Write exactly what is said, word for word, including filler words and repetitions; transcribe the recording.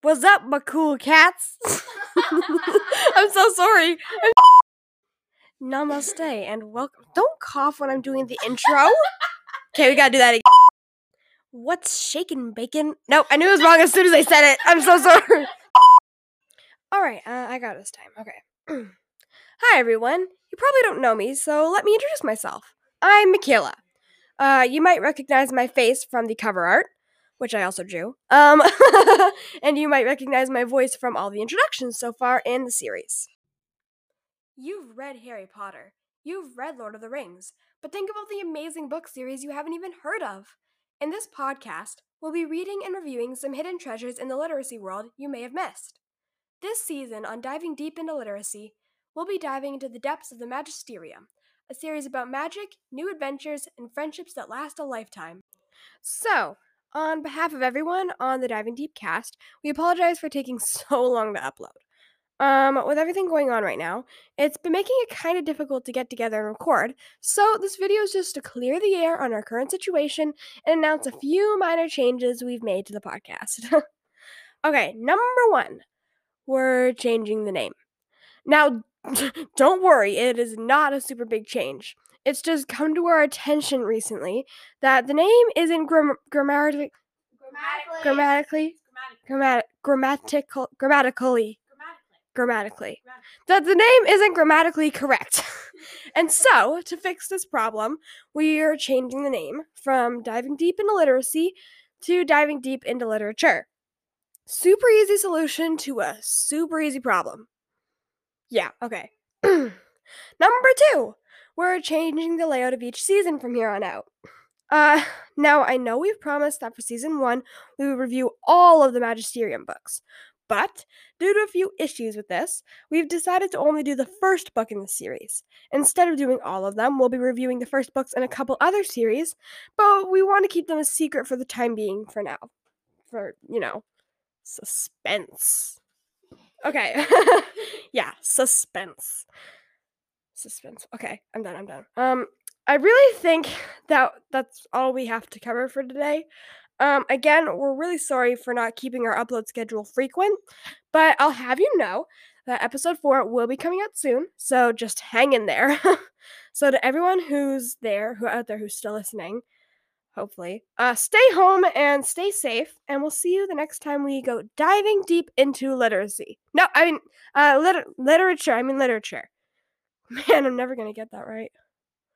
What's up, my cool cats? I'm so sorry. I'm Namaste and welcome. Don't cough when I'm doing the intro. Okay, we gotta do that again. What's shaking bacon? Nope, I knew it was wrong as soon as I said it. I'm so sorry. Alright, uh, I got it this time. Okay. Hi, everyone. You probably don't know me, so let me introduce myself. I'm Mikaela. Uh, you might recognize my face from the cover art, which I also drew. Um, and you might recognize my voice from all the introductions so far in the series. You've read Harry Potter. You've read Lord of the Rings. But think about the amazing book series you haven't even heard of. In this podcast, we'll be reading and reviewing some hidden treasures in the literacy world you may have missed. This season on Diving Deep into Literacy, we'll be diving into the depths of the Magisterium, a series about magic, new adventures, and friendships that last a lifetime. So, on behalf of everyone on the Diving Deep cast, we apologize for taking so long to upload. Um, with everything going on right now, it's been making it kind of difficult to get together and record, so this video is just to clear the air on our current situation and announce a few minor changes we've made to the podcast. Okay, number one, we're changing the name. Now, don't worry, it is not a super big change. It's just come to our attention recently that the name isn't gram- grammatically, grammatically, grammatically, grammatical, grammatically, grammatically, that the name isn't grammatically correct. And so, to fix this problem, we are changing the name from Diving Deep into Literacy to Diving Deep into Literature. Super easy solution to a super easy problem. Yeah, okay. Number two, we're changing the layout of each season from here on out. Uh, now, I know we've promised that for season one, we would review all of the Magisterium books, but due to a few issues with this, we've decided to only do the first book in the series. Instead of doing all of them, we'll be reviewing the first books in a couple other series, but we want to keep them a secret for the time being for now. For, you know, suspense. Okay. Yeah, suspense. Suspense. Okay, I'm done, I'm done. Um, I really think that that's all we have to cover for today. Um, again, we're really sorry for not keeping our upload schedule frequent, but I'll have you know that episode four will be coming out soon, so just hang in there. So to everyone who's there, who out there who's still listening, hopefully, uh, stay home and stay safe, and we'll see you the next time we go diving deep into literacy. No, I mean, uh, lit- literature, I mean literature. Man, I'm never gonna get that right.